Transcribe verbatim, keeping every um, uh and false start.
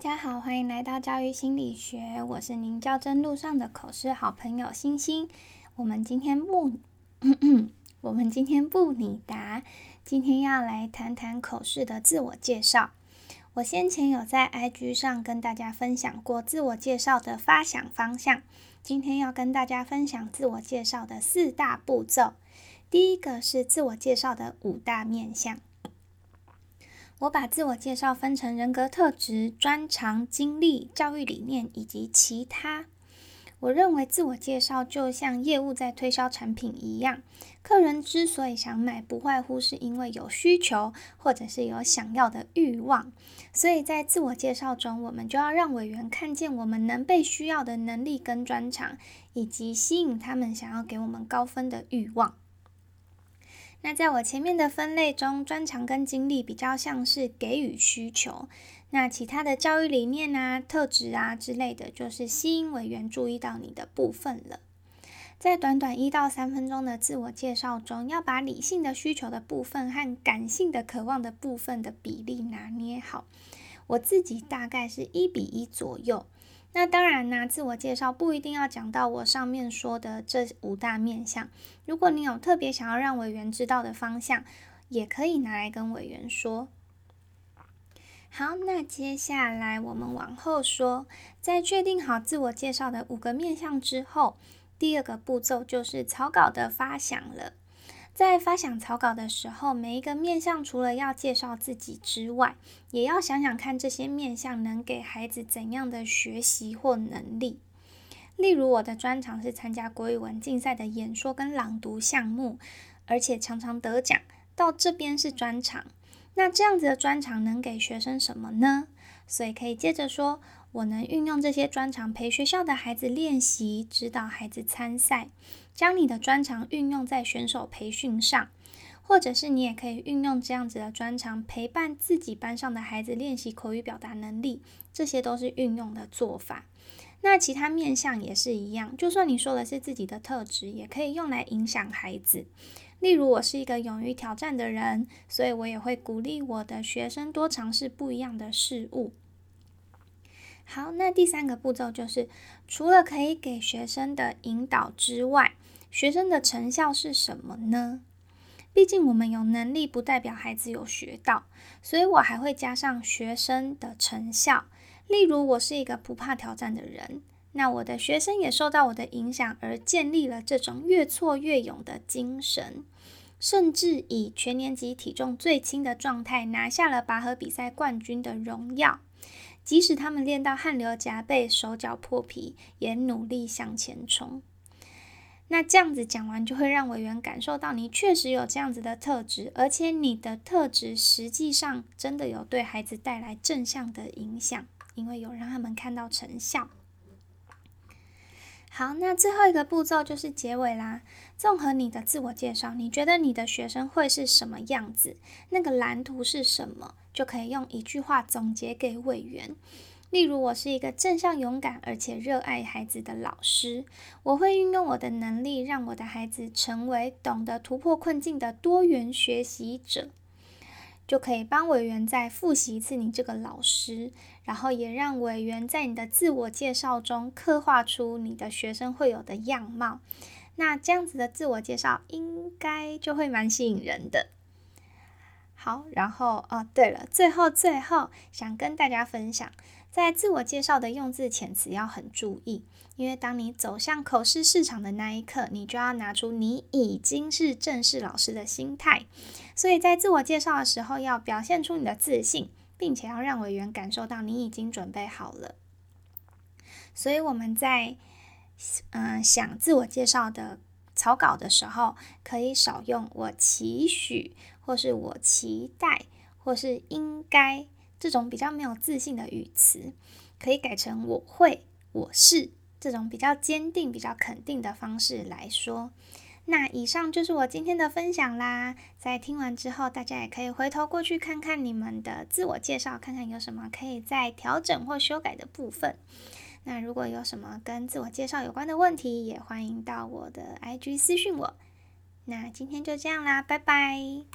家好，欢迎来到教育心理学，我是您教真路上的口试好朋友星星。我们今天不咳咳我们今天不拟答，今天要来谈谈口试的自我介绍。我先前有在 I G 上跟大家分享过自我介绍的发想方向，今天要跟大家分享自我介绍的四大步骤。第一个是自我介绍的五大面向。我把自我介绍分成人格特质、专长、经历、教育理念以及其他。我认为自我介绍就像业务在推销产品一样，客人之所以想买，不外乎是因为有需求或者是有想要的欲望。所以在自我介绍中，我们就要让委员看见我们能被需要的能力跟专长，以及吸引他们想要给我们高分的欲望。那在我前面的分类中，专长跟经历比较像是给予需求，那其他的教育理念啊、特质啊之类的，就是吸引委员注意到你的部分了。在短短一到三分钟的自我介绍中，要把理性的需求的部分和感性的渴望的部分的比例拿捏好，我自己大概是一比一左右。那当然呢、啊、自我介绍不一定要讲到我上面说的这五大面向，如果你有特别想要让委员知道的方向，也可以拿来跟委员说。好，那接下来我们往后说，在确定好自我介绍的五个面向之后，第二个步骤就是草稿的发想了。在发想草稿的时候，每一个面向除了要介绍自己之外，也要想想看这些面向能给孩子怎样的学习或能力。例如我的专长是参加国语文竞赛的演说跟朗读项目，而且常常得奖，到这边是专长。那这样子的专长能给学生什么呢？所以可以接着说，我能运用这些专长陪学校的孩子练习，指导孩子参赛，将你的专长运用在选手培训上，或者是你也可以运用这样子的专长陪伴自己班上的孩子练习口语表达能力，这些都是运用的做法。那其他面向也是一样，就算你说的是自己的特质，也可以用来影响孩子。例如我是一个勇于挑战的人，所以我也会鼓励我的学生多尝试不一样的事物。好，那第三个步骤就是，除了可以给学生的引导之外，学生的成效是什么呢？毕竟我们有能力不代表孩子有学到，所以我还会加上学生的成效。例如我是一个不怕挑战的人，那我的学生也受到我的影响而建立了这种越挫越勇的精神，甚至以全年级体重最轻的状态拿下了拔河比赛冠军的荣耀。即使他们练到汗流浃背，手脚破皮，也努力向前冲。那这样子讲完，就会让委员感受到你确实有这样子的特质，而且你的特质实际上真的有对孩子带来正向的影响，因为有让他们看到成效。好，那最后一个步骤就是结尾啦。综合你的自我介绍，你觉得你的学生会是什么样子？那个蓝图是什么？就可以用一句话总结给委员。例如我是一个正向、勇敢而且热爱孩子的老师，我会运用我的能力让我的孩子成为懂得突破困境的多元学习者。就可以帮委员再复习一次你这个老师，然后也让委员在你的自我介绍中刻画出你的学生会有的样貌。那这样子的自我介绍应该就会蛮吸引人的。好，然后哦，对了，最后最后想跟大家分享，在自我介绍的用字遣词要很注意，因为当你走向口试市场的那一刻，你就要拿出你已经是正式老师的心态，所以在自我介绍的时候要表现出你的自信，并且要让委员感受到你已经准备好了。所以我们在、呃、想自我介绍的草稿的时候，可以少用我期许或是我期待或是应该这种比较没有自信的语词，可以改成我会、我是这种比较坚定、比较肯定的方式来说。那以上就是我今天的分享啦，在听完之后，大家也可以回头过去看看你们的自我介绍，看看有什么可以再调整或修改的部分。那如果有什么跟自我介绍有关的问题，也欢迎到我的 I G 私讯我。那今天就这样啦，拜拜。